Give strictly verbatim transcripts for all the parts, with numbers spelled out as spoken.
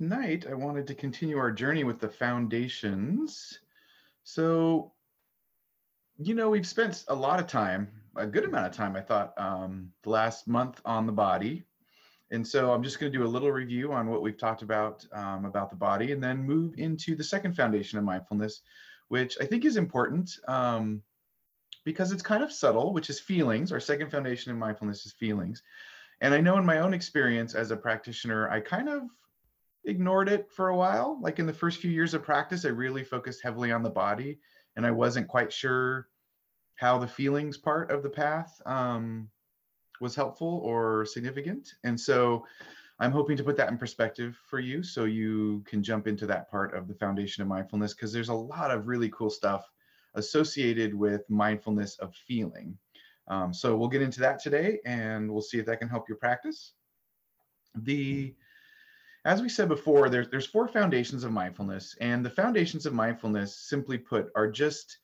tonight I wanted to continue our journey with the foundations. So, you know, we've spent a lot of time, a good amount of time, I thought, um, the last month on the body. And so I'm just going to do a little review on what we've talked about, um, about the body, and then move into the second foundation of mindfulness, which I think is important um, because it's kind of subtle, which is feelings. Our second foundation in mindfulness is feelings. And I know in my own experience as a practitioner, I kind of ignored it for a while. Like in the first few years of practice, I really focused heavily on the body, and I wasn't quite sure how the feelings part of the path um, was helpful or significant. And so I'm hoping to put that in perspective for you so you can jump into that part of the foundation of mindfulness, because there's a lot of really cool stuff associated with mindfulness of feeling. Um, so we'll get into that today, and we'll see if that can help your practice. The, as we said before, there's, there's four foundations of mindfulness, and the foundations of mindfulness, simply put, are just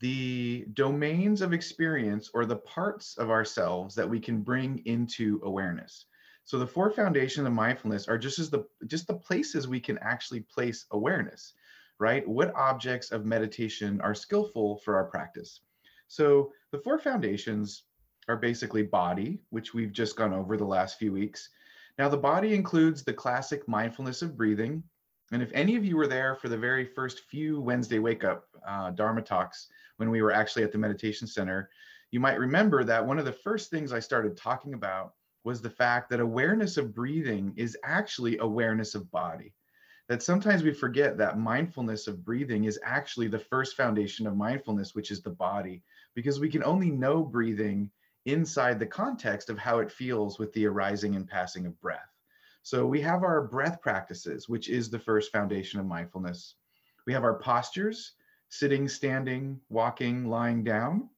the domains of experience or the parts of ourselves that we can bring into awareness. So the four foundations of mindfulness are just as the just the places we can actually place awareness, right? What objects of meditation are skillful for our practice? So the four foundations are basically body, which we've just gone over the last few weeks. Now, the body includes the classic mindfulness of breathing. And if any of you were there for the very first few Wednesday Wake Up uh, Dharma talks, when we were actually at the meditation center, you might remember that one of the first things I started talking about was the fact that awareness of breathing is actually awareness of body. That sometimes we forget that mindfulness of breathing is actually the first foundation of mindfulness, which is the body, because we can only know breathing inside the context of how it feels with the arising and passing of breath. So we have our breath practices, which is the first foundation of mindfulness. We have our postures, sitting, standing, walking, lying down.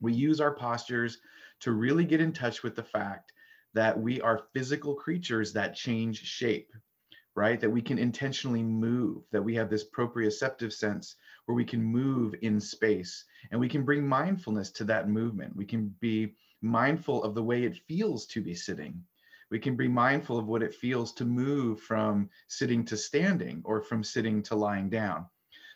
We use our postures to really get in touch with the fact that we are physical creatures that change shape, right? That we can intentionally move, that we have this proprioceptive sense where we can move in space, and we can bring mindfulness to that movement. We can be mindful of the way it feels to be sitting. We can be mindful of what it feels to move from sitting to standing or from sitting to lying down.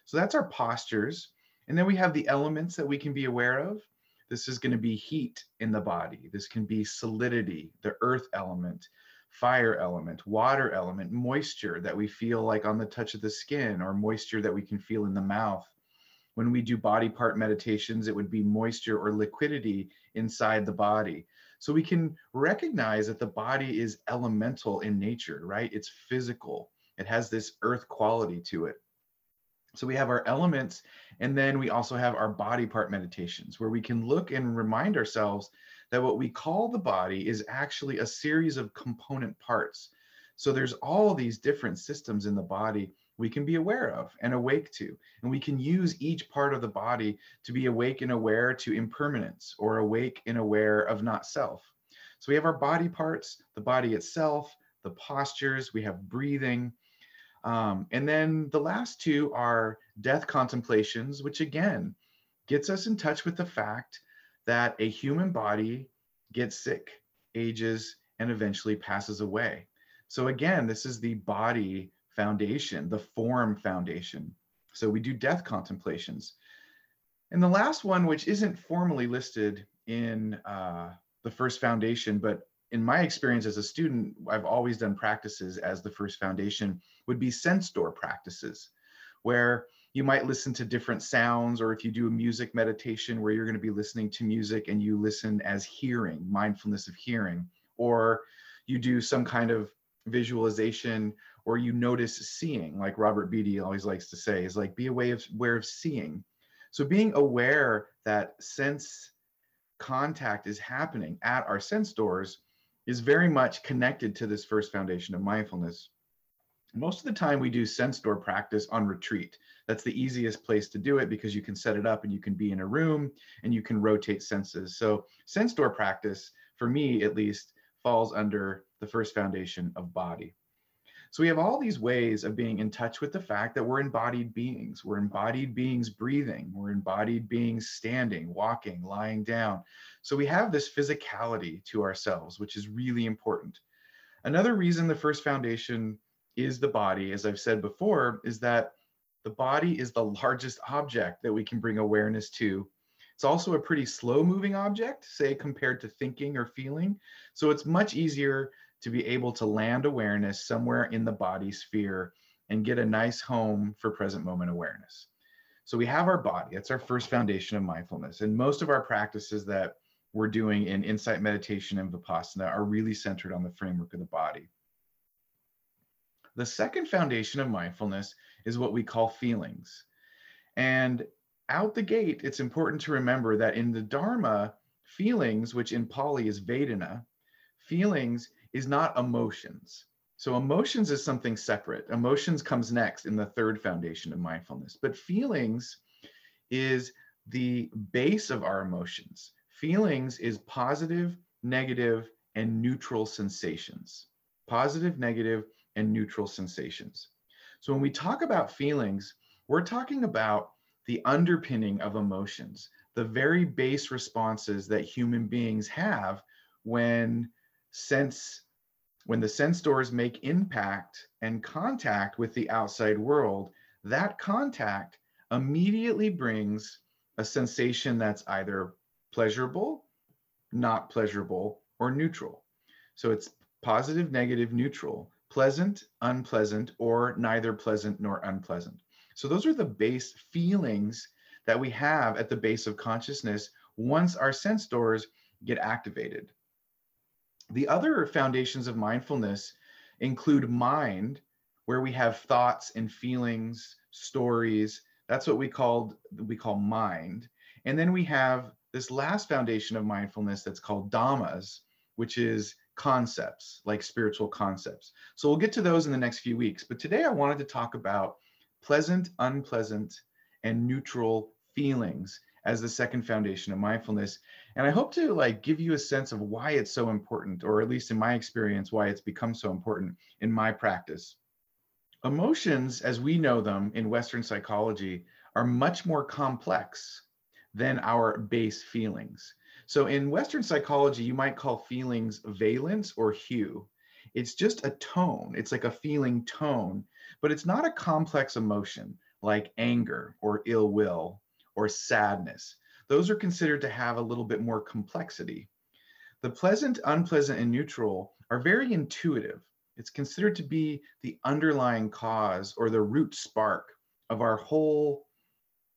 So that's our postures. And then we have the elements that we can be aware of. This is going to be heat in the body. This can be solidity, the earth element, fire element, water element, moisture that we feel like on the touch of the skin, or moisture that we can feel in the mouth. When we do body part meditations, it would be moisture or liquidity inside the body. So we can recognize that the body is elemental in nature, right? It's physical. It has this earth quality to it. So we have our elements, and then we also have our body part meditations, where we can look and remind ourselves that what we call the body is actually a series of component parts. So there's all these different systems in the body we can be aware of and awake to, and we can use each part of the body to be awake and aware to impermanence, or awake and aware of not self. So we have our body parts, the body itself, the postures, we have breathing, um, and then the last two are death contemplations, which again gets us in touch with the fact that a human body gets sick, ages, and eventually passes away. So again, this is the body foundation, the form foundation. So we do death contemplations. And the last one, which isn't formally listed in uh, the first foundation, but in my experience as a student, I've always done practices as the first foundation, would be sense door practices, where you might listen to different sounds, or if you do a music meditation where you're going to be listening to music and you listen as hearing, mindfulness of hearing, or you do some kind of visualization, or you notice seeing, like Robert Beattie always likes to say, is like, be aware of seeing. So being aware that sense contact is happening at our sense doors is very much connected to this first foundation of mindfulness. Most of the time we do sense door practice on retreat. That's the easiest place to do it, because you can set it up and you can be in a room and you can rotate senses. So sense door practice, for me at least, falls under the first foundation of body. So we have all these ways of being in touch with the fact that we're embodied beings. We're embodied beings breathing. We're embodied beings standing, walking, lying down. So we have this physicality to ourselves, which is really important. Another reason the first foundation is the body, as I've said before, is that the body is the largest object that we can bring awareness to. It's also a pretty slow-moving object, say, compared to thinking or feeling. So it's much easier to be able to land awareness somewhere in the body sphere and get a nice home for present moment awareness. So we have our body. That's our first foundation of mindfulness. And most of our practices that we're doing in insight meditation and Vipassana are really centered on the framework of the body. The second foundation of mindfulness is what we call feelings. And out the gate, it's important to remember that in the Dharma, feelings, which in Pali is Vedana, feelings is not emotions. So emotions is something separate. Emotions comes next in the third foundation of mindfulness. But feelings is the base of our emotions. Feelings is positive, negative, and neutral sensations. Positive, negative, and neutral sensations. So when we talk about feelings, we're talking about the underpinning of emotions, the very base responses that human beings have when sense, when the sense doors make impact and contact with the outside world. That contact immediately brings a sensation that's either pleasurable, not pleasurable, or neutral. So it's positive, negative, neutral, pleasant, unpleasant, or neither pleasant nor unpleasant. So those are the base feelings that we have at the base of consciousness once our sense doors get activated. The other foundations of mindfulness include mind, where we have thoughts and feelings, stories. That's what we called, we call mind. And then we have this last foundation of mindfulness that's called dhammas, which is concepts, like spiritual concepts. So we'll get to those in the next few weeks. But today I wanted to talk about pleasant, unpleasant, and neutral feelings as the second foundation of mindfulness. And I hope to like give you a sense of why it's so important, or at least in my experience, why it's become so important in my practice. Emotions, as we know them in Western psychology, are much more complex than our base feelings. So in Western psychology, you might call feelings valence or hue. It's just a tone. It's like a feeling tone, but it's not a complex emotion like anger or ill will or sadness. Those are considered to have a little bit more complexity. The pleasant, unpleasant, and neutral are very intuitive. It's considered to be the underlying cause or the root spark of our whole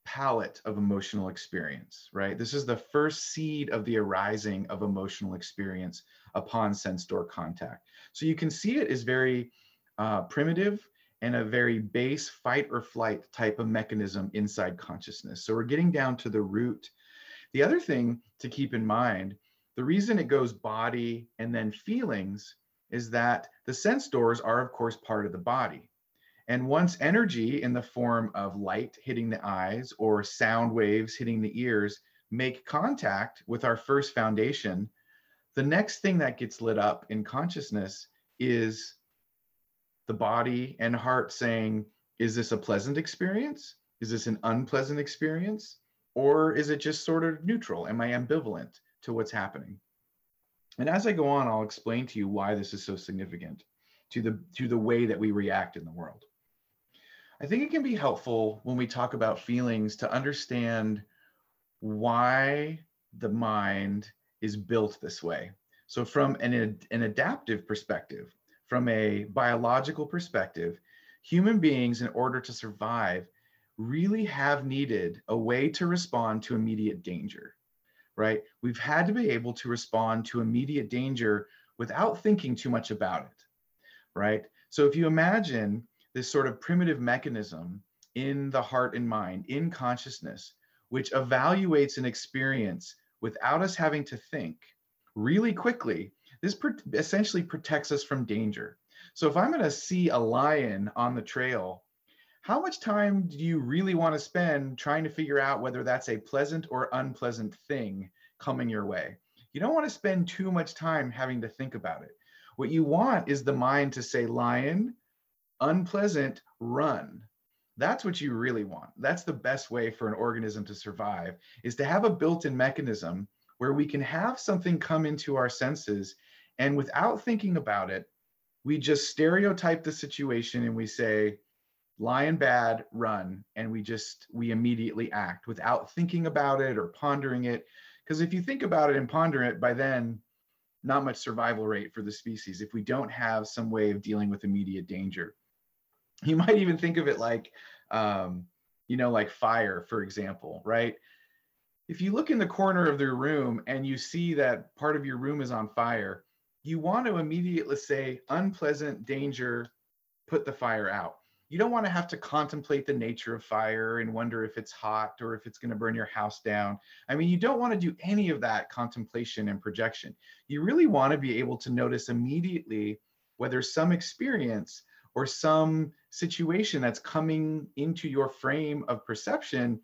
palette of emotional experience, right? This is the first seed of the arising of emotional experience upon sense door contact. So you can see it is very uh, primitive and a very base fight or flight type of mechanism inside consciousness. So we're getting down to the root. The other thing to keep in mind, the reason it goes body and then feelings is that the sense doors are of course part of the body. And once energy in the form of light hitting the eyes or sound waves hitting the ears make contact with our first foundation, the next thing that gets lit up in consciousness is the body and heart saying, is this a pleasant experience? Is this an unpleasant experience? Or is it just sort of neutral? Am I ambivalent to what's happening? And as I go on, I'll explain to you why this is so significant to the, to the way that we react in the world. I think it can be helpful when we talk about feelings to understand why the mind is built this way. So from an, an adaptive perspective, from a biological perspective, human beings, in order to survive, really have needed a way to respond to immediate danger, right? We've had to be able to respond to immediate danger without thinking too much about it, right? So if you imagine this sort of primitive mechanism in the heart and mind, in consciousness, which evaluates an experience without us having to think really quickly, this per- essentially protects us from danger. So if I'm going to see a lion on the trail, how much time do you really want to spend trying to figure out whether that's a pleasant or unpleasant thing coming your way? You don't want to spend too much time having to think about it. What you want is the mind to say, lion, unpleasant, run. That's what you really want. That's the best way for an organism to survive, is to have a built-in mechanism where we can have something come into our senses, and without thinking about it, we just stereotype the situation and we say, lion bad, run. And we just, we immediately act without thinking about it or pondering it. Because if you think about it and ponder it, by then, not much survival rate for the species if we don't have some way of dealing with immediate danger. You might even think of it like, um, you know, like fire, for example, right? If you look in the corner of the room and you see that part of your room is on fire, you want to immediately say, unpleasant danger, put the fire out. You don't want to have to contemplate the nature of fire and wonder if it's hot or if it's going to burn your house down. I mean, you don't want to do any of that contemplation and projection. You really want to be able to notice immediately whether some experience or some situation that's coming into your frame of perception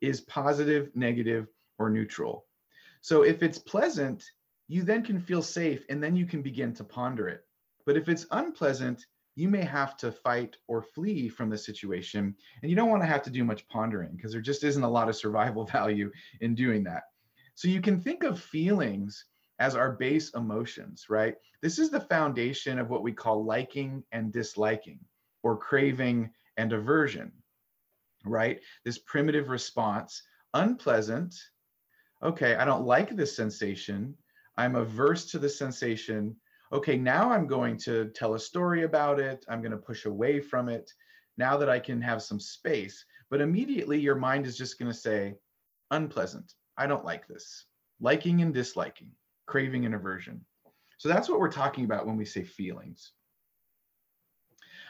is positive, negative, or neutral. So if it's pleasant, you then can feel safe and then you can begin to ponder it. But if it's unpleasant, you may have to fight or flee from the situation, and you don't want to have to do much pondering because there just isn't a lot of survival value in doing that. So you can think of feelings as our base emotions, right? This is the foundation of what we call liking and disliking, or craving and aversion, right? This primitive response, unpleasant, okay, I don't like this sensation, I'm averse to the sensation, okay, now I'm going to tell a story about it. I'm going to push away from it now that I can have some space. But immediately your mind is just going to say, unpleasant. I don't like this. Liking and disliking, craving and aversion. So that's what we're talking about when we say feelings.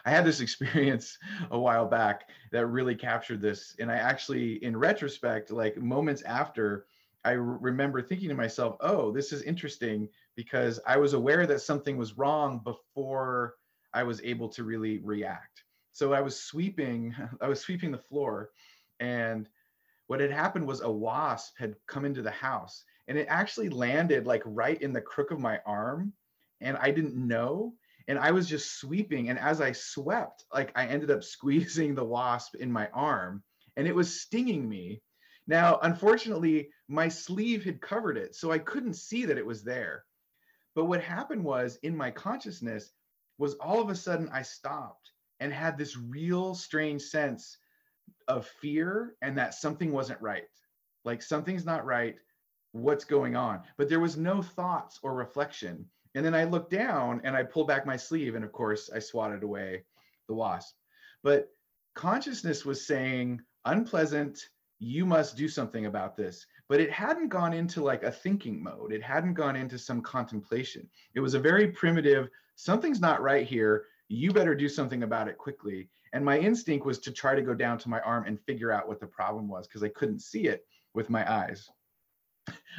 I had this experience a while back that really captured this. And I actually, in retrospect, like moments after, I remember thinking to myself, oh, this is interesting, because I was aware that something was wrong before I was able to really react. So I was sweeping, I was sweeping the floor, and what had happened was a wasp had come into the house, and it actually landed like right in the crook of my arm, and I didn't know, and I was just sweeping, and as I swept, like I ended up squeezing the wasp in my arm, and it was stinging me. Now, unfortunately, my sleeve had covered it, so I couldn't see that it was there. But what happened was, in my consciousness, was all of a sudden I stopped and had this real strange sense of fear and that something wasn't right. Like, something's not right, what's going on? But there was no thoughts or reflection. And then I looked down and I pulled back my sleeve, and of course, I swatted away the wasp. But consciousness was saying, unpleasant, you must do something about this. But it hadn't gone into like a thinking mode. It hadn't gone into some contemplation. It was a very primitive, something's not right here. You better do something about it quickly. And my instinct was to try to go down to my arm and figure out what the problem was, because I couldn't see it with my eyes.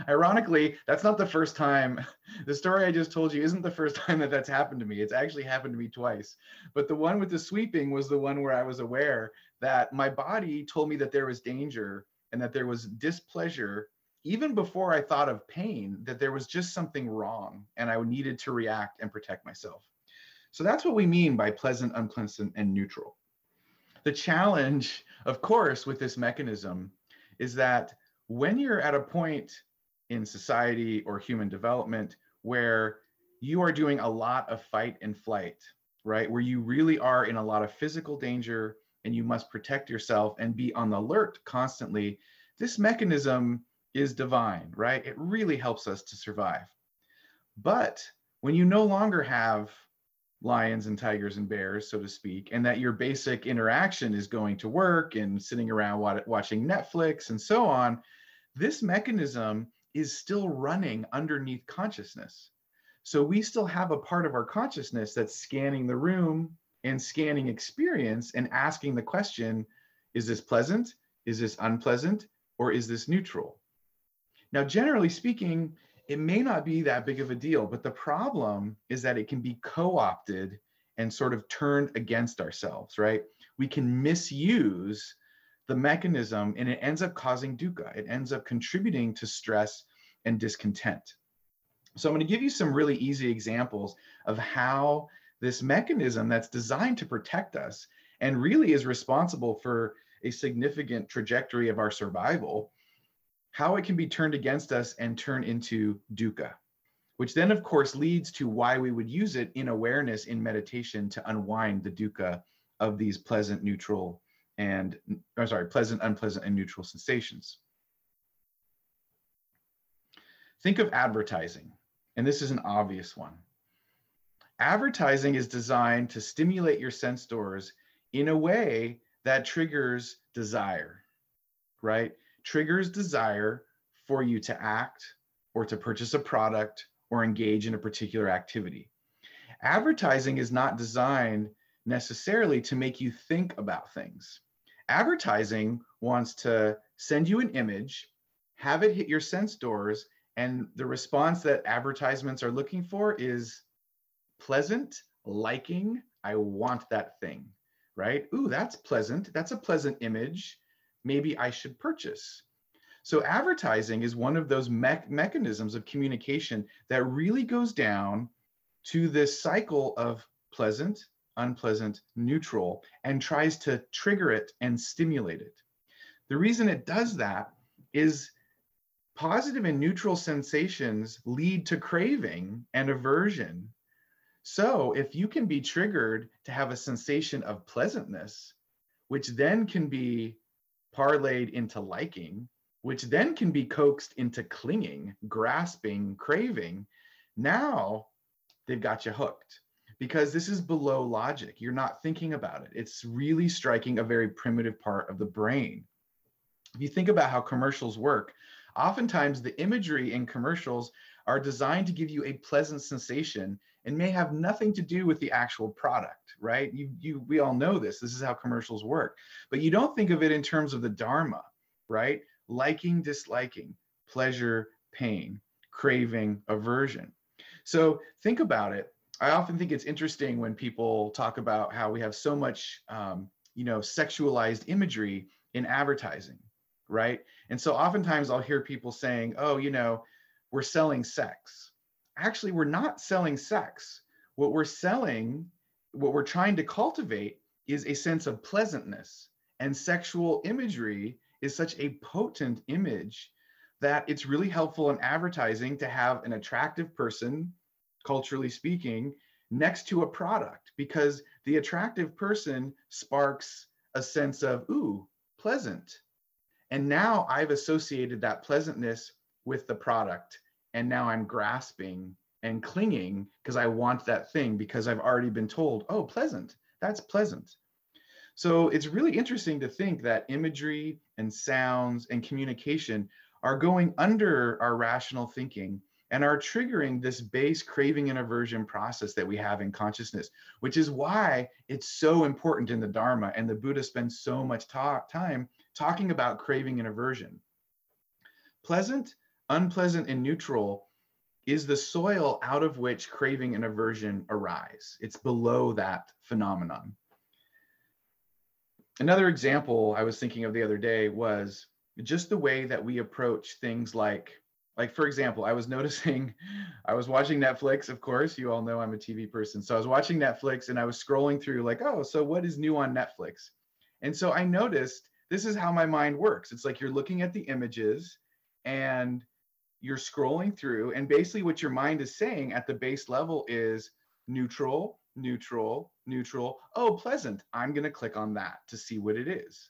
Ironically, that's not the first time. The story I just told you isn't the first time that that's happened to me. It's actually happened to me twice. But the one with the sweeping was the one where I was aware that my body told me that there was danger and that there was displeasure, even before I thought of pain, that there was just something wrong and I needed to react and protect myself. So that's what we mean by pleasant, unpleasant, and neutral. The challenge, of course, with this mechanism is that when you're at a point in society or human development where you are doing a lot of fight and flight, right? Where you really are in a lot of physical danger, and you must protect yourself and be on the alert constantly, this mechanism is divine, right? It really helps us to survive. But when you no longer have lions and tigers and bears, so to speak, and that your basic interaction is going to work and sitting around watching Netflix and so on, this mechanism is still running underneath consciousness. So we still have a part of our consciousness that's scanning the room and scanning experience and asking the question, is this pleasant? Is this unpleasant? Or is this neutral? Now, generally speaking, it may not be that big of a deal, but the problem is that it can be co-opted and sort of turned against ourselves, right? We can misuse the mechanism and it ends up causing dukkha. It ends up contributing to stress and discontent. So I'm going to give you some really easy examples of how this mechanism that's designed to protect us and really is responsible for a significant trajectory of our survival, how it can be turned against us and turn into dukkha. which then of course leads to why we would use it in awareness in meditation to unwind the dukkha of these pleasant, neutral, and, or sorry, pleasant, unpleasant, and neutral sensations. Think of advertising, and this is an obvious one. Advertising is designed to stimulate your sense doors in a way that triggers desire, right? Triggers desire for you to act or to purchase a product or engage in a particular activity. Advertising is not designed necessarily to make you think about things. Advertising wants to send you an image, have it hit your sense doors, and the response that advertisements are looking for is pleasant, liking, I want that thing, right? Ooh, that's pleasant. That's a pleasant image. Maybe I should purchase. So advertising is one of those me- mechanisms of communication that really goes down to this cycle of pleasant, unpleasant, neutral, and tries to trigger it and stimulate it. The reason it does that is positive and neutral sensations lead to craving and aversion. So if you can be triggered to have a sensation of pleasantness, which then can be parlayed into liking, which then can be coaxed into clinging, grasping, craving, now they've got you hooked because this is below logic. You're not thinking about it. It's really striking a very primitive part of the brain. If you think about how commercials work, oftentimes the imagery in commercials are designed to give you a pleasant sensation and may have nothing to do with the actual product, right? You, you, we all know this. This is how commercials work. But you don't think of it in terms of the Dharma, right? Liking, disliking, pleasure, pain, craving, aversion. So think about it. I often think it's interesting when people talk about how we have so much, um, you know, sexualized imagery in advertising, right? And so oftentimes I'll hear people saying, oh, you know, we're selling sex. Actually, we're not selling sex. What we're selling, what we're trying to cultivate is a sense of pleasantness, and sexual imagery is such a potent image that it's really helpful in advertising to have an attractive person, culturally speaking, next to a product, because the attractive person sparks a sense of, ooh, pleasant. And now I've associated that pleasantness with the product. And now I'm grasping and clinging because I want that thing because I've already been told, oh, pleasant, that's pleasant. So it's really interesting to think that imagery and sounds and communication are going under our rational thinking and are triggering this base craving and aversion process that we have in consciousness, which is why it's so important in the Dharma. And the Buddha spends so much ta- time talking about craving and aversion. Pleasant, unpleasant, and neutral is the soil out of which craving and aversion arise. It's below that phenomenon. Another example I was thinking of the other day was just the way that we approach things like, like for example, I was noticing, I was watching Netflix, of course, you all know I'm a T V person. So I was watching Netflix and I was scrolling through like, oh, so what is new on Netflix? And so I noticed this is how my mind works. It's like you're looking at the images and you're scrolling through, and basically what your mind is saying at the base level is neutral, neutral, neutral, oh, pleasant, I'm gonna click on that to see what it is.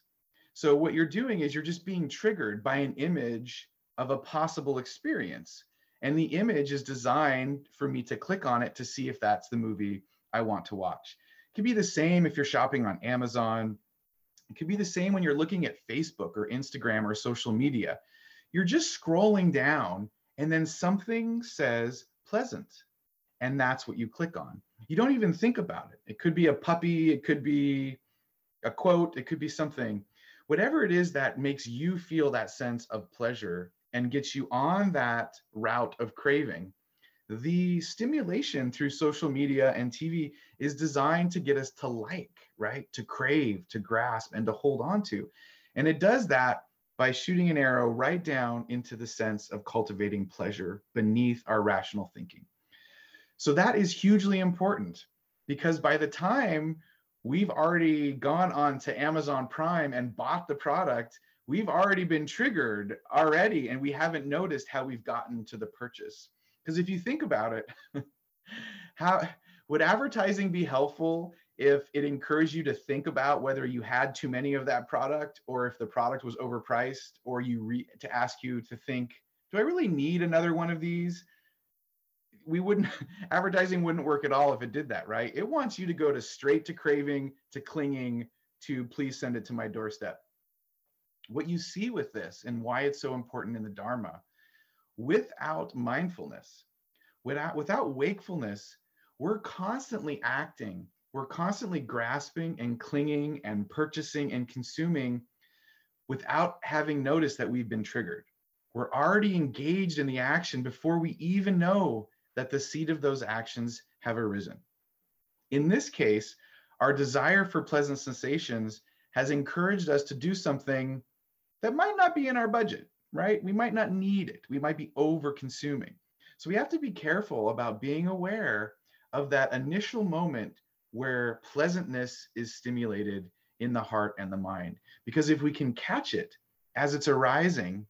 So what you're doing is you're just being triggered by an image of a possible experience, and the image is designed for me to click on it to see if that's the movie I want to watch. It could be the same if you're shopping on Amazon. It could be the same when you're looking at Facebook or Instagram or social media. You're just scrolling down and then something says pleasant, and that's what you click on. You don't even think about it. It could be a puppy, it could be a quote, it could be something. Whatever it is that makes you feel that sense of pleasure and gets you on that route of craving, the stimulation through social media and T V is designed to get us to like, right? To crave, to grasp, and to hold on to. And it does that by shooting an arrow right down into the sense of cultivating pleasure beneath our rational thinking. So that is hugely important, because by the time we've already gone on to Amazon Prime and bought the product, we've already been triggered already, and we haven't noticed how we've gotten to the purchase. Because if you think about it, how would advertising be helpful if it encouraged you to think about whether you had too many of that product, or if the product was overpriced, or you re- to ask you to think, do I really need another one of these? We wouldn't, advertising wouldn't work at all if it did that, right? It wants you to go to straight to craving, to clinging, to please send it to my doorstep. What you see with this and why it's so important in the Dharma, without mindfulness, without, without wakefulness, we're constantly acting, we're constantly grasping and clinging and purchasing and consuming without having noticed that we've been triggered. We're already engaged in the action before we even know that the seed of those actions have arisen. In this case, our desire for pleasant sensations has encouraged us to do something that might not be in our budget, right? We might not need it. We might be over-consuming. So we have to be careful about being aware of that initial moment where pleasantness is stimulated in the heart and the mind. Because if we can catch it as it's arising,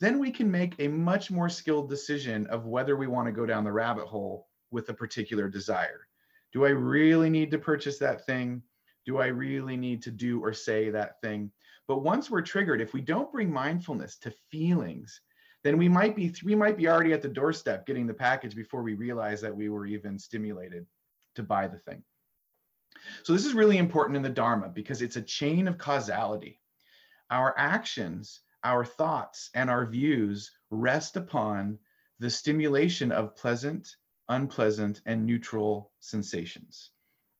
then we can make a much more skilled decision of whether we want to go down the rabbit hole with a particular desire. Do I really need to purchase that thing? Do I really need to do or say that thing? But once we're triggered, if we don't bring mindfulness to feelings, then we might be we might be already at the doorstep getting the package before we realize that we were even stimulated to buy the thing. So this is really important in the Dharma because it's a chain of causality. Our actions, our thoughts, and our views rest upon the stimulation of pleasant, unpleasant, and neutral sensations.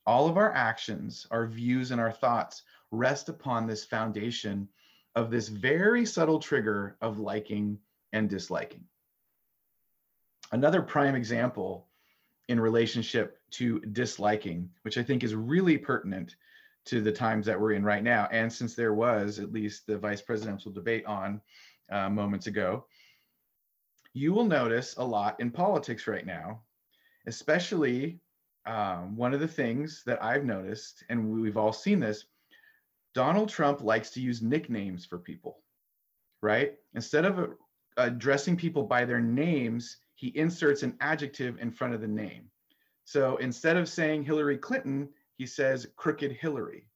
All of our actions, our views, and our thoughts rest upon this foundation of this very subtle trigger of liking and disliking. Another prime example in relationship to disliking, which I think is really pertinent to the times that we're in right now. And since there was at least the vice presidential debate on uh, moments ago, you will notice a lot in politics right now, especially um, one of the things that I've noticed, and we've all seen this, Donald Trump likes to use nicknames for people, right? Instead of addressing people by their names, he inserts an adjective in front of the name. So instead of saying Hillary Clinton, he says crooked Hillary.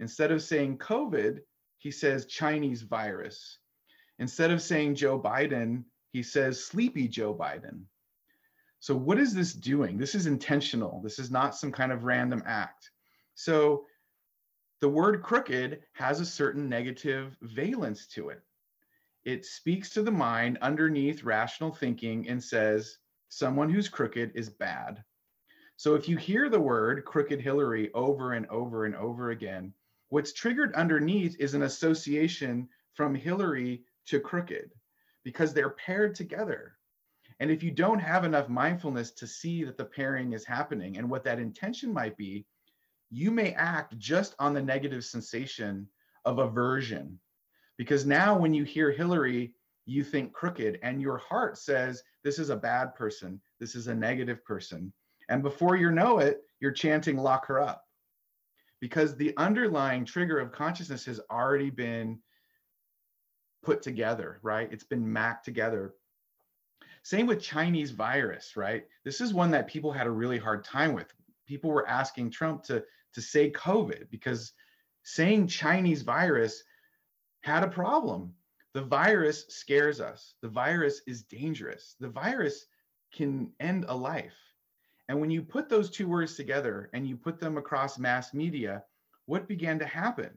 Instead of saying COVID, he says Chinese virus. Instead of saying Joe Biden, he says sleepy Joe Biden. So what is this doing? This is intentional. This is not some kind of random act. So the word crooked has a certain negative valence to it. It speaks to the mind underneath rational thinking and says someone who's crooked is bad. So if you hear the word crooked Hillary over and over and over again, what's triggered underneath is an association from Hillary to crooked because they're paired together. And if you don't have enough mindfulness to see that the pairing is happening and what that intention might be, you may act just on the negative sensation of aversion. Because now when you hear Hillary, you think crooked and your heart says, this is a bad person, this is a negative person. And before you know it, you're chanting, lock her up. Because the underlying trigger of consciousness has already been put together, right? It's been mapped together. Same with Chinese virus, right? This is one that people had a really hard time with. People were asking Trump to, to say COVID because saying Chinese virus had a problem. The virus scares us. The virus is dangerous. The virus can end a life. And when you put those two words together and you put them across mass media, what began to happen?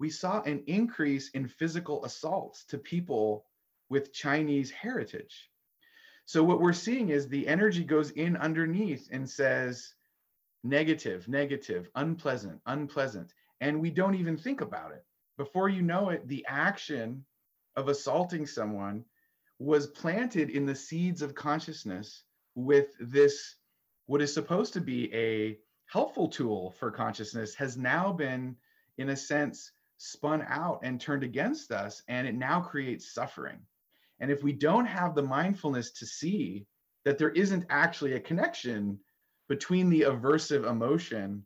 We saw an increase in physical assaults to people with Chinese heritage. So what we're seeing is the energy goes in underneath and says negative, negative, unpleasant, unpleasant. And we don't even think about it. Before you know it, the action of assaulting someone was planted in the seeds of consciousness with this. What is supposed to be a helpful tool for consciousness has now been, in a sense, spun out and turned against us, and it now creates suffering. And if we don't have the mindfulness to see that there isn't actually a connection between the aversive emotion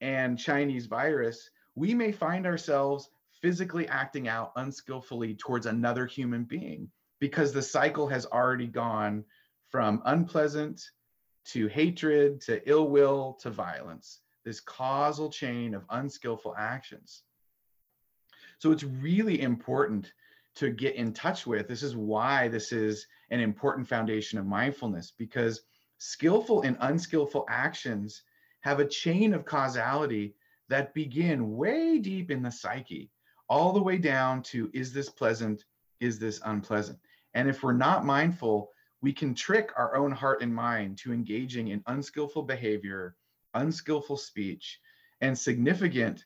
and Chinese virus, we may find ourselves physically acting out unskillfully towards another human being because the cycle has already gone from unpleasant to hatred to ill will to violence, this causal chain of unskillful actions. So it's really important to get in touch with. This is why this is an important foundation of mindfulness, because skillful and unskillful actions have a chain of causality that begin way deep in the psyche, all the way down to, is this pleasant? Is this unpleasant? And if we're not mindful, we can trick our own heart and mind to engaging in unskillful behavior, unskillful speech, and significant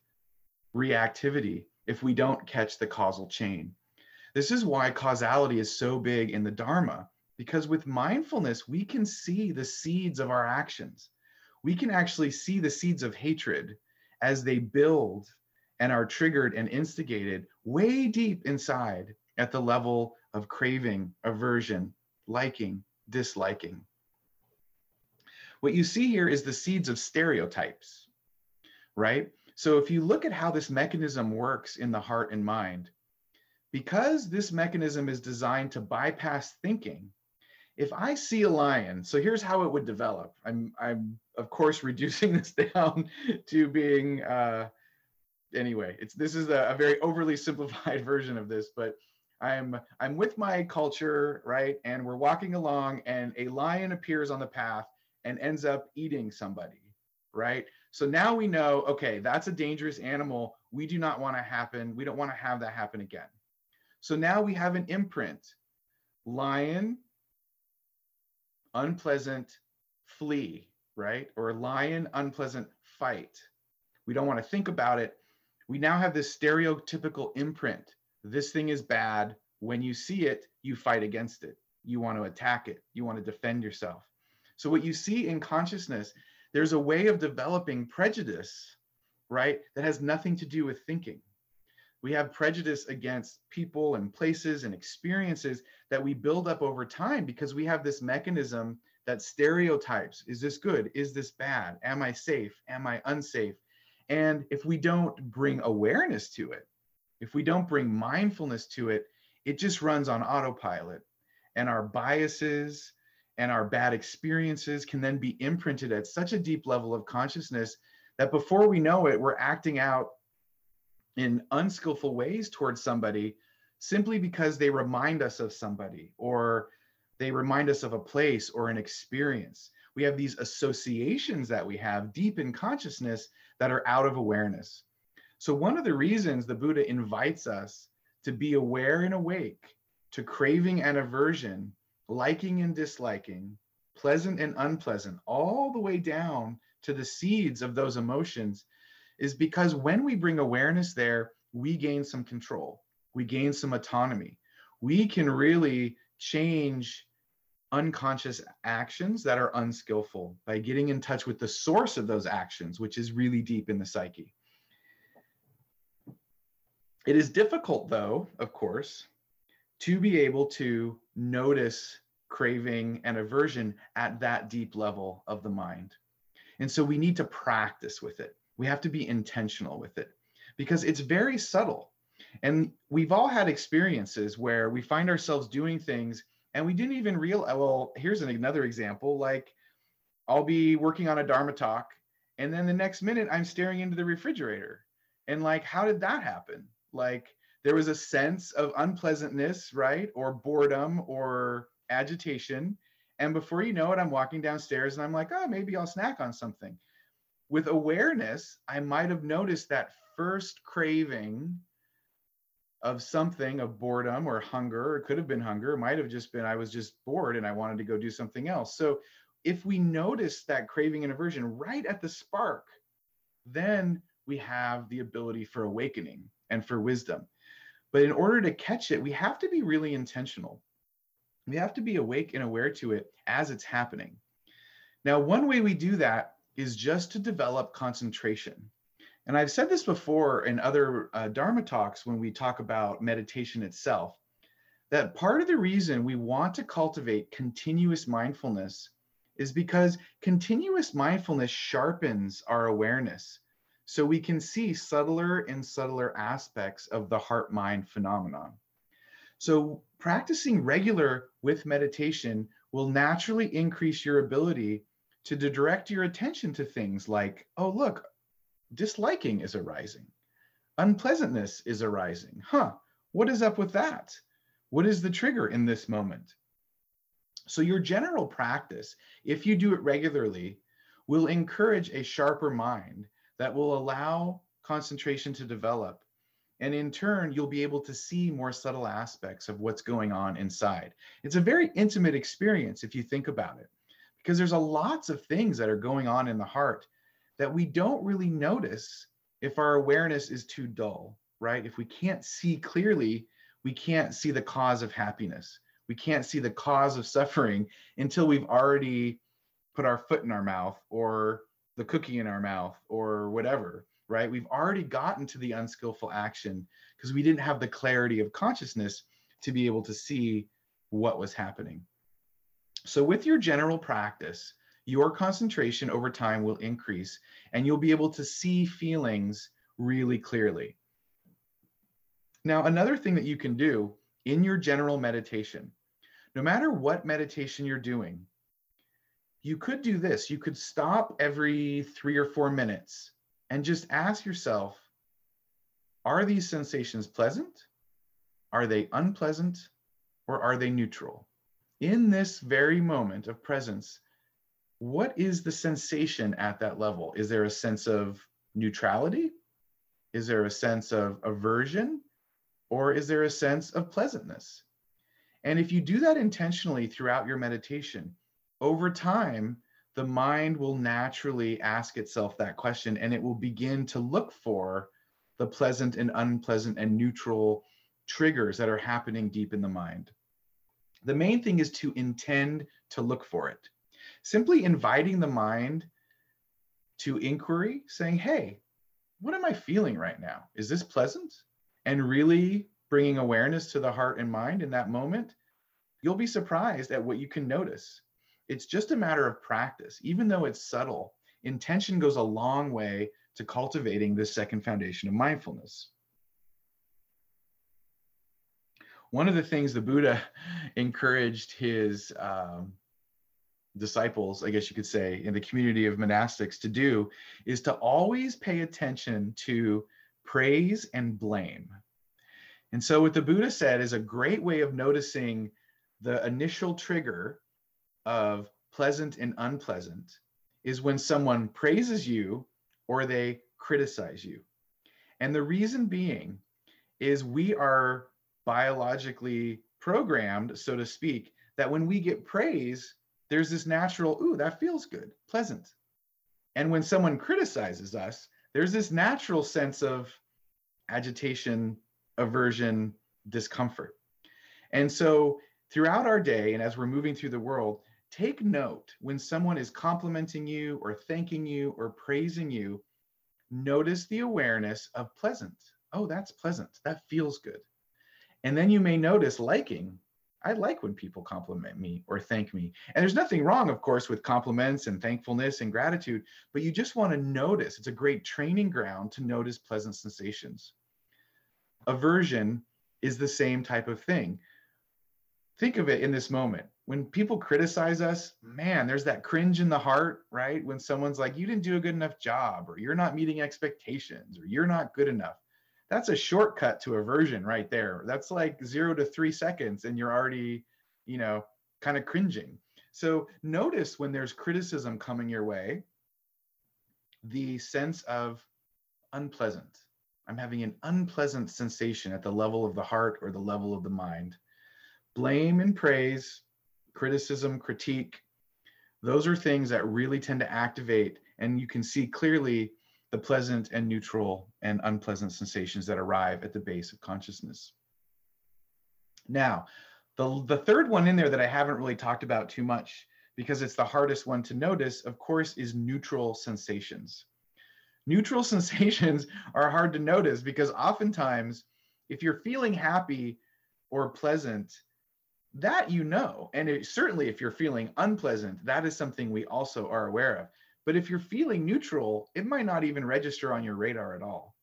reactivity if we don't catch the causal chain. This is why causality is so big in the Dharma, because with mindfulness, we can see the seeds of our actions. We can actually see the seeds of hatred as they build and are triggered and instigated way deep inside at the level of craving, aversion, liking, disliking. What you see here is the seeds of stereotypes, right? So if you look at how this mechanism works in the heart and mind, because this mechanism is designed to bypass thinking, if I see a lion, so here's how it would develop. I'm, I'm of course, reducing this down to being, uh, anyway, it's this is a, a very overly simplified version of this, but I'm I'm with my culture, right? And we're walking along and a lion appears on the path and ends up eating somebody, right? So now we know, okay, that's a dangerous animal. We do not want to happen. We don't want to have that happen again. So now we have an imprint, lion, unpleasant, flee, right? Or lion, unpleasant, fight. We don't want to think about it. We now have this stereotypical imprint. This thing is bad. When you see it, you fight against it. You want to attack it. You want to defend yourself. So what you see in consciousness, there's a way of developing prejudice, right? That has nothing to do with thinking. We have prejudice against people and places and experiences that we build up over time because we have this mechanism that stereotypes. Is this good? Is this bad? Am I safe? Am I unsafe? And if we don't bring awareness to it, if we don't bring mindfulness to it, it just runs on autopilot. And our biases and our bad experiences can then be imprinted at such a deep level of consciousness that before we know it, we're acting out in unskillful ways towards somebody simply because they remind us of somebody, or they remind us of a place or an experience. We have these associations that we have deep in consciousness that are out of awareness. So one of the reasons the Buddha invites us to be aware and awake to craving and aversion, liking and disliking, pleasant and unpleasant, all the way down to the seeds of those emotions, is because when we bring awareness there, we gain some control. We gain some autonomy. We can really change unconscious actions that are unskillful by getting in touch with the source of those actions, which is really deep in the psyche. It is difficult, though, of course, to be able to notice craving and aversion at that deep level of the mind. And so we need to practice with it. We have to be intentional with it because it's very subtle. And we've all had experiences where we find ourselves doing things and we didn't even realize. Well, here's another example. Like, I'll be working on a Dharma talk, and then the next minute I'm staring into the refrigerator. And like, how did that happen? Like, there was a sense of unpleasantness, right? Or boredom or agitation. And before you know it, I'm walking downstairs and I'm like, oh, maybe I'll snack on something. With awareness, I might have noticed that first craving of something, of boredom or hunger, or it could have been hunger, it might have just been I was just bored and I wanted to go do something else. So if we notice that craving and aversion right at the spark, then we have the ability for awakening and for wisdom. But in order to catch it, we have to be really intentional. We have to be awake and aware to it as it's happening. Now, one way we do that is just to develop concentration. And I've said this before in other uh, Dharma talks when we talk about meditation itself, that part of the reason we want to cultivate continuous mindfulness is because continuous mindfulness sharpens our awareness. So we can see subtler and subtler aspects of the heart-mind phenomenon. So practicing regular with meditation, will naturally increase your ability to direct your attention to things like, oh, look, disliking is arising. Unpleasantness is arising. Huh, what is up with that? What is the trigger in this moment? So your general practice, if you do it regularly, will encourage a sharper mind that will allow concentration to develop. And in turn, you'll be able to see more subtle aspects of what's going on inside. It's a very intimate experience if you think about it, because there's a lots of things that are going on in the heart that we don't really notice if our awareness is too dull, right? If we can't see clearly, we can't see the cause of happiness. We can't see the cause of suffering until we've already put our foot in our mouth or the cookie in our mouth or whatever, right? We've already gotten to the unskillful action because we didn't have the clarity of consciousness to be able to see what was happening. So with your general practice, your concentration over time will increase and you'll be able to see feelings really clearly. Now, another thing that you can do in your general meditation, no matter what meditation you're doing, you could do this. You could stop every three or four minutes and just ask yourself, are these sensations pleasant? Are they unpleasant? Or are they neutral? In this very moment of presence, what is the sensation at that level? Is there a sense of neutrality? Is there a sense of aversion? Or is there a sense of pleasantness? And if you do that intentionally throughout your meditation, over time, the mind will naturally ask itself that question, and it will begin to look for the pleasant and unpleasant and neutral triggers that are happening deep in the mind. The main thing is to intend to look for it. Simply inviting the mind to inquiry, saying, hey, what am I feeling right now? Is this pleasant? And really bringing awareness to the heart and mind in that moment, you'll be surprised at what you can notice. It's just a matter of practice. Even though it's subtle, intention goes a long way to cultivating this second foundation of mindfulness. One of the things the Buddha encouraged his um, disciples, I guess you could say, in the community of monastics to do is to always pay attention to praise and blame. And so what the Buddha said is a great way of noticing the initial trigger of pleasant and unpleasant is when someone praises you or they criticize you. And the reason being is we are biologically programmed, so to speak, that when we get praise, there's this natural, ooh, that feels good, pleasant. And when someone criticizes us, there's this natural sense of agitation, aversion, discomfort. And so throughout our day, and as we're moving through the world, take note when someone is complimenting you or thanking you or praising you, notice the awareness of pleasant. Oh, that's pleasant. That feels good. And then you may notice liking. I like when people compliment me or thank me. And there's nothing wrong, of course, with compliments and thankfulness and gratitude, but you just want to notice. It's a great training ground to notice pleasant sensations. Aversion is the same type of thing. Think of it in this moment. When people criticize us, man, there's that cringe in the heart, right? When someone's like, you didn't do a good enough job, or you're not meeting expectations, or you're not good enough. That's a shortcut to aversion right there. That's like zero to three seconds and you're already, you know, kind of cringing. So notice when there's criticism coming your way, the sense of unpleasant. I'm having an unpleasant sensation at the level of the heart or the level of the mind. Blame and praise, criticism, critique, those are things that really tend to activate, and you can see clearly the pleasant and neutral and unpleasant sensations that arrive at the base of consciousness. Now, the, the third one in there that I haven't really talked about too much because it's the hardest one to notice, of course, is neutral sensations. Neutral sensations are hard to notice because oftentimes if you're feeling happy or pleasant, that you know, and it, certainly if you're feeling unpleasant, that is something we also are aware of. But if you're feeling neutral, it might not even register on your radar at all.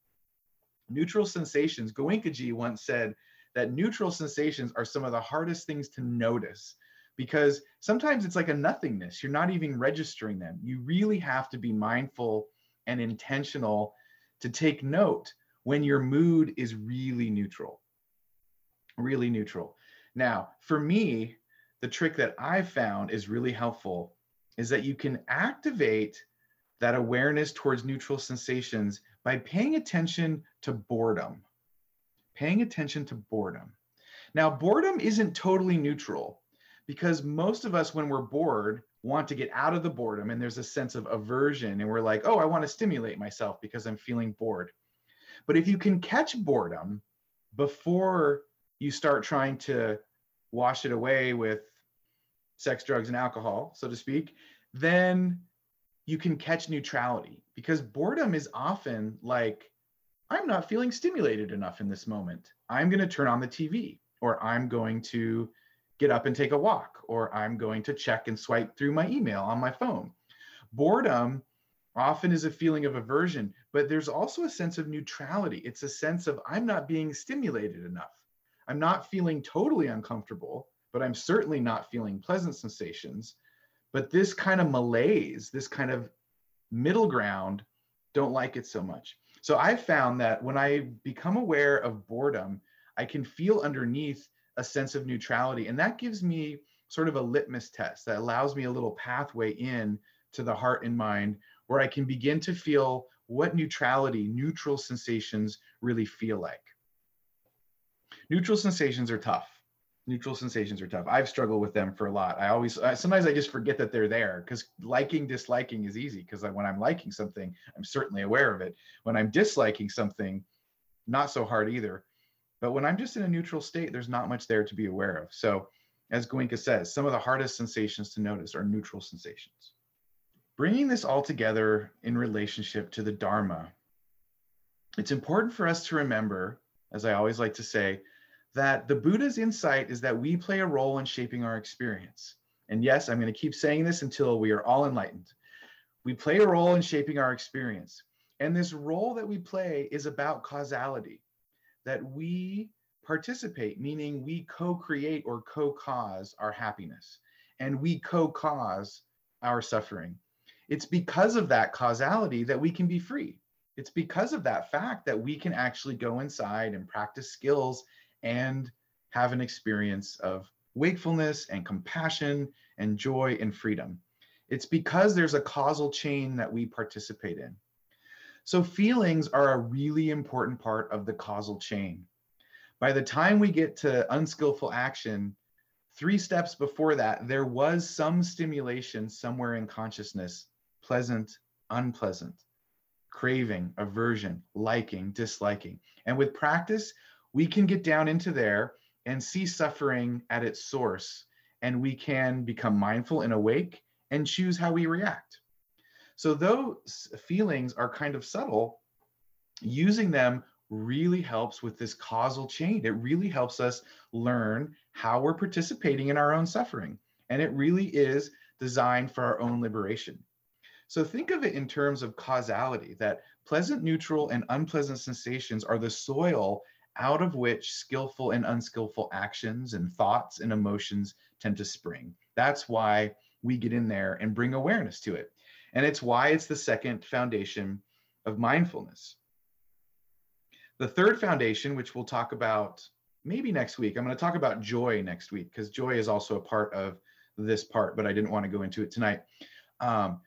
Neutral sensations, Goenkaji once said that neutral sensations are some of the hardest things to notice because sometimes it's like a nothingness. You're not even registering them. You really have to be mindful and intentional to take note when your mood is really neutral, really neutral. Now, for me, the trick that I've found is really helpful is that you can activate that awareness towards neutral sensations by paying attention to boredom, paying attention to boredom. Now, boredom isn't totally neutral because most of us, when we're bored, want to get out of the boredom, and there's a sense of aversion, and we're like, oh, I want to stimulate myself because I'm feeling bored. But if you can catch boredom before you start trying to wash it away with sex, drugs, and alcohol, so to speak, then you can catch neutrality, because boredom is often like, I'm not feeling stimulated enough in this moment. I'm going to turn on the T V, or I'm going to get up and take a walk, or I'm going to check and swipe through my email on my phone. Boredom often is a feeling of aversion, but there's also a sense of neutrality. It's a sense of, I'm not being stimulated enough. I'm not feeling totally uncomfortable, but I'm certainly not feeling pleasant sensations. But this kind of malaise, this kind of middle ground, don't like it so much. So I found that when I become aware of boredom, I can feel underneath a sense of neutrality. And that gives me sort of a litmus test that allows me a little pathway in to the heart and mind, where I can begin to feel what neutrality, neutral sensations really feel like. Neutral sensations are tough. Neutral sensations are tough. I've struggled with them for a lot. I always, I, sometimes I just forget that they're there, because liking, disliking is easy, because when I'm liking something, I'm certainly aware of it. When I'm disliking something, not so hard either. But when I'm just in a neutral state, there's not much there to be aware of. So as Goenka says, some of the hardest sensations to notice are neutral sensations. Bringing this all together in relationship to the Dharma, it's important for us to remember, as I always like to say, that the Buddha's insight is that we play a role in shaping our experience. And yes, I'm going to keep saying this until we are all enlightened. We play a role in shaping our experience. And this role that we play is about causality, that we participate, meaning we co-create or co-cause our happiness, and we co-cause our suffering. It's because of that causality that we can be free. It's because of that fact that we can actually go inside and practice skills and have an experience of wakefulness and compassion and joy and freedom. It's because there's a causal chain that we participate in. So feelings are a really important part of the causal chain. By the time we get to unskillful action, three steps before that, there was some stimulation somewhere in consciousness, pleasant, unpleasant, craving, aversion, liking, disliking. And with practice, we can get down into there and see suffering at its source, and we can become mindful and awake and choose how we react. So those feelings are kind of subtle. Using them really helps with this causal chain. It really helps us learn how we're participating in our own suffering. And it really is designed for our own liberation. So think of it in terms of causality, that pleasant, neutral, and unpleasant sensations are the soil out of which skillful and unskillful actions and thoughts and emotions tend to spring. That's why we get in there and bring awareness to it. And it's why it's the second foundation of mindfulness. The third foundation, which we'll talk about maybe next week, I'm going to talk about joy next week, because joy is also a part of this part, but I didn't want to go into it tonight. Um,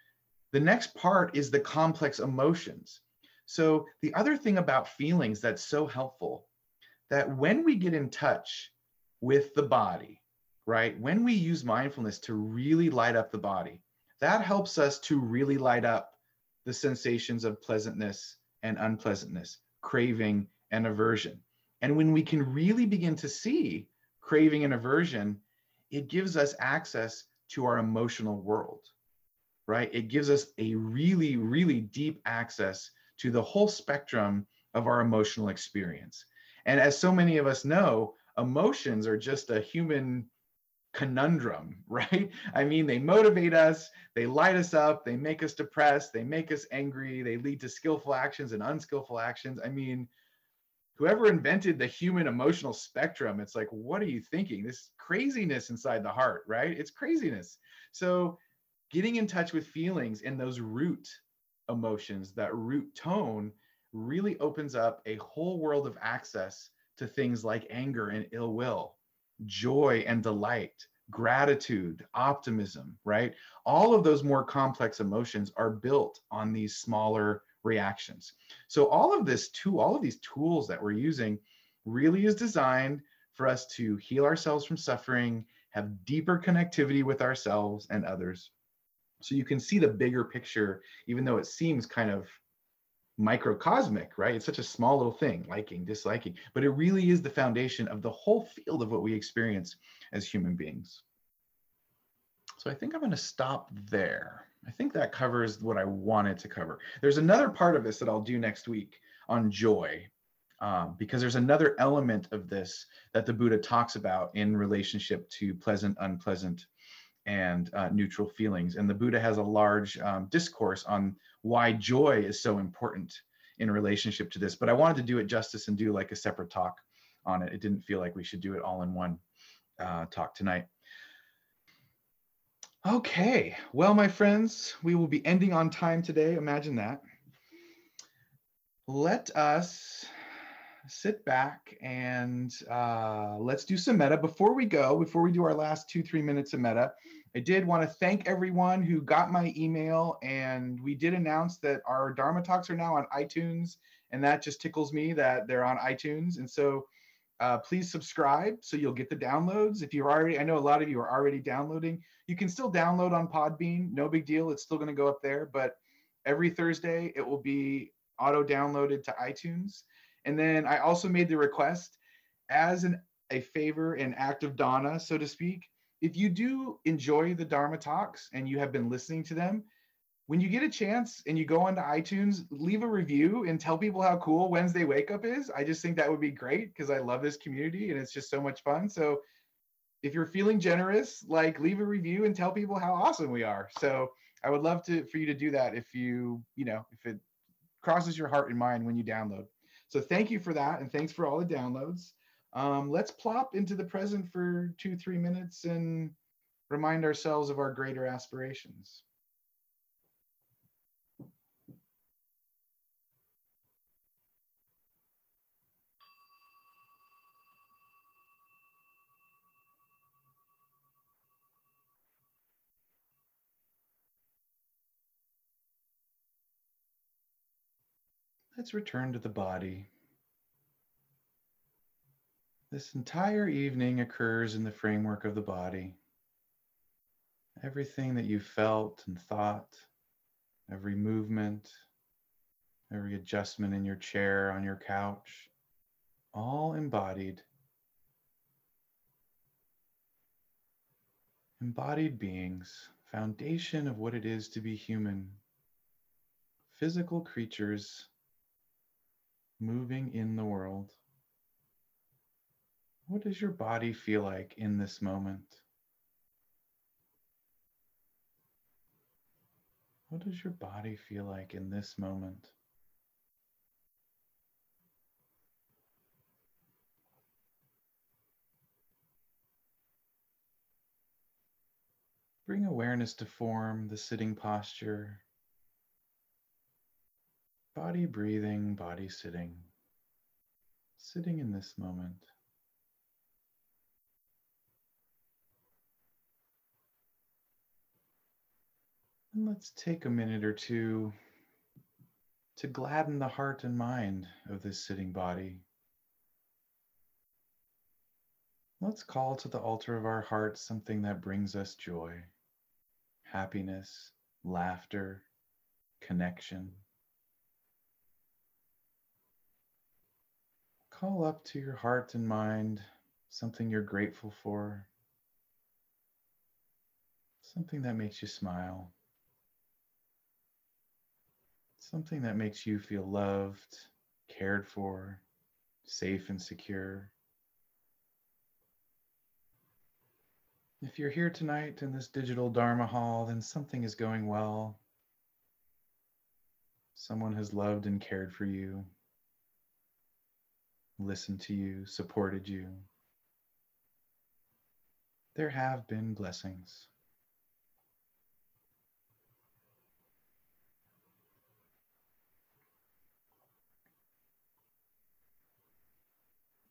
the next part is the complex emotions. So the other thing about feelings that's so helpful, that when we get in touch with the body, right? When we use mindfulness to really light up the body, that helps us to really light up the sensations of pleasantness and unpleasantness, craving and aversion. And when we can really begin to see craving and aversion, it gives us access to our emotional world, right? It gives us a really, really deep access to the whole spectrum of our emotional experience. And as so many of us know, emotions are just a human conundrum, right? I mean, they motivate us, they light us up, they make us depressed, they make us angry, they lead to skillful actions and unskillful actions. I mean, whoever invented the human emotional spectrum, it's like, what are you thinking? This craziness inside the heart, right? It's craziness. So getting in touch with feelings and those root emotions, that root tone, really opens up a whole world of access to things like anger and ill will, joy and delight, gratitude, optimism, right? All of those more complex emotions are built on these smaller reactions. So all of this tool, all of these tools that we're using really is designed for us to heal ourselves from suffering, have deeper connectivity with ourselves and others. So you can see the bigger picture, even though it seems kind of microcosmic, right? It's such a small little thing, liking, disliking, but it really is the foundation of the whole field of what we experience as human beings. So I think I'm going to stop there. I think that covers what I wanted to cover. There's another part of this that I'll do next week on joy, um, because there's another element of this that the Buddha talks about in relationship to pleasant, unpleasant, and uh, neutral feelings. And the Buddha has a large um, discourse on why joy is so important in relationship to this. But I wanted to do it justice and do like a separate talk on it. It didn't feel like we should do it all in one uh, talk tonight. Okay, well, my friends, we will be ending on time today. Imagine that. Let us sit back and uh, let's do some metta. Before we go, before we do our last two, three minutes of metta, I did want to thank everyone who got my email, and we did announce that our Dharma talks are now on iTunes, and that just tickles me that they're on iTunes. And so uh, please subscribe so you'll get the downloads. If you're already, I know a lot of you are already downloading. You can still download on Podbean, no big deal. It's still going to go up there, but every Thursday it will be auto-downloaded to iTunes. And then I also made the request as an, a favor, an act of Donna, so to speak. If you do enjoy the Dharma talks and you have been listening to them, when you get a chance and you go onto iTunes, leave a review and tell people how cool Wednesday Wake Up is. I just think that would be great because I love this community and it's just so much fun. So if you're feeling generous, like leave a review and tell people how awesome we are. So I would love to for you to do that if you, you know, if it crosses your heart and mind when you download. So thank you for that, and thanks for all the downloads. Um, let's plop into the present for two, three minutes and remind ourselves of our greater aspirations. Let's return to the body. This entire evening occurs in the framework of the body. Everything that you felt and thought, every movement, every adjustment in your chair, on your couch, all embodied. Embodied beings, foundation of what it is to be human. Physical creatures moving in the world. What does your body feel like in this moment? What does your body feel like in this moment? Bring awareness to form, the sitting posture. Body breathing, body sitting, sitting in this moment. And let's take a minute or two to gladden the heart and mind of this sitting body. Let's call to the altar of our heart something that brings us joy, happiness, laughter, connection. Call up to your heart and mind something you're grateful for, something that makes you smile, something that makes you feel loved, cared for, safe and secure. If you're here tonight in this digital Dharma hall, then something is going well. Someone has loved and cared for you. listened to you, supported you. There have been blessings.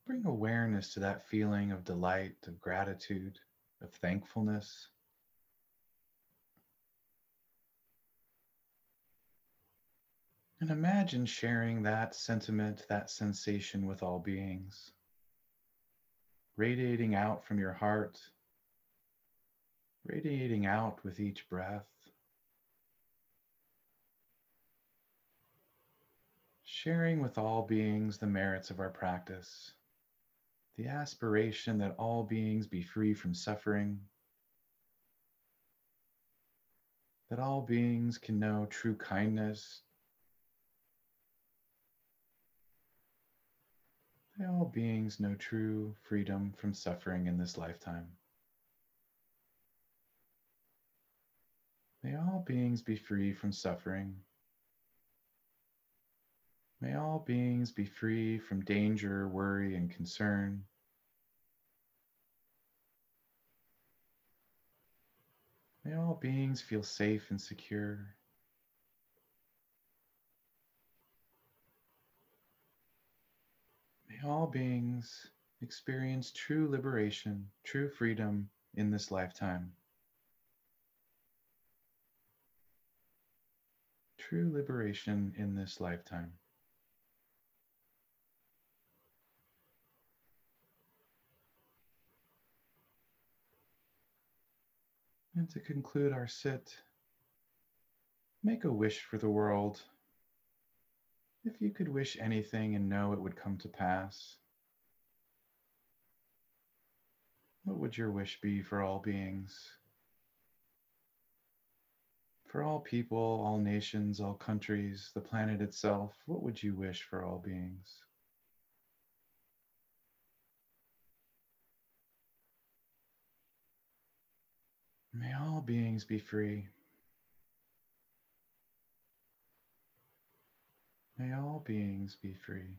Bring awareness to that feeling of delight, of gratitude, of thankfulness. And imagine sharing that sentiment, that sensation with all beings, radiating out from your heart, radiating out with each breath. Sharing with all beings the merits of our practice. The aspiration that all beings be free from suffering, that all beings can know true kindness, that all beings know true freedom from suffering in this lifetime. May all beings be free from suffering. May all beings be free from danger, worry, and concern. May all beings feel safe and secure. May all beings experience true liberation, true freedom in this lifetime. True liberation in this lifetime. And to conclude our sit, make a wish for the world. If you could wish anything and know it would come to pass, what would your wish be for all beings? For all people, all nations, all countries, the planet itself, what would you wish for all beings? May all beings be free. May all beings be free.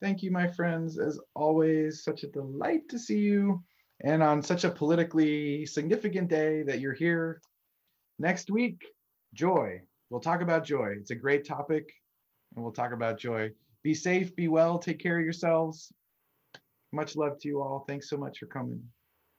Thank you, my friends. As always, such a delight to see you, and on such a politically significant day that you're here. Next week, joy. We'll talk about joy. It's a great topic, and we'll talk about joy. Be safe, be well, take care of yourselves. Much love to you all. Thanks so much for coming.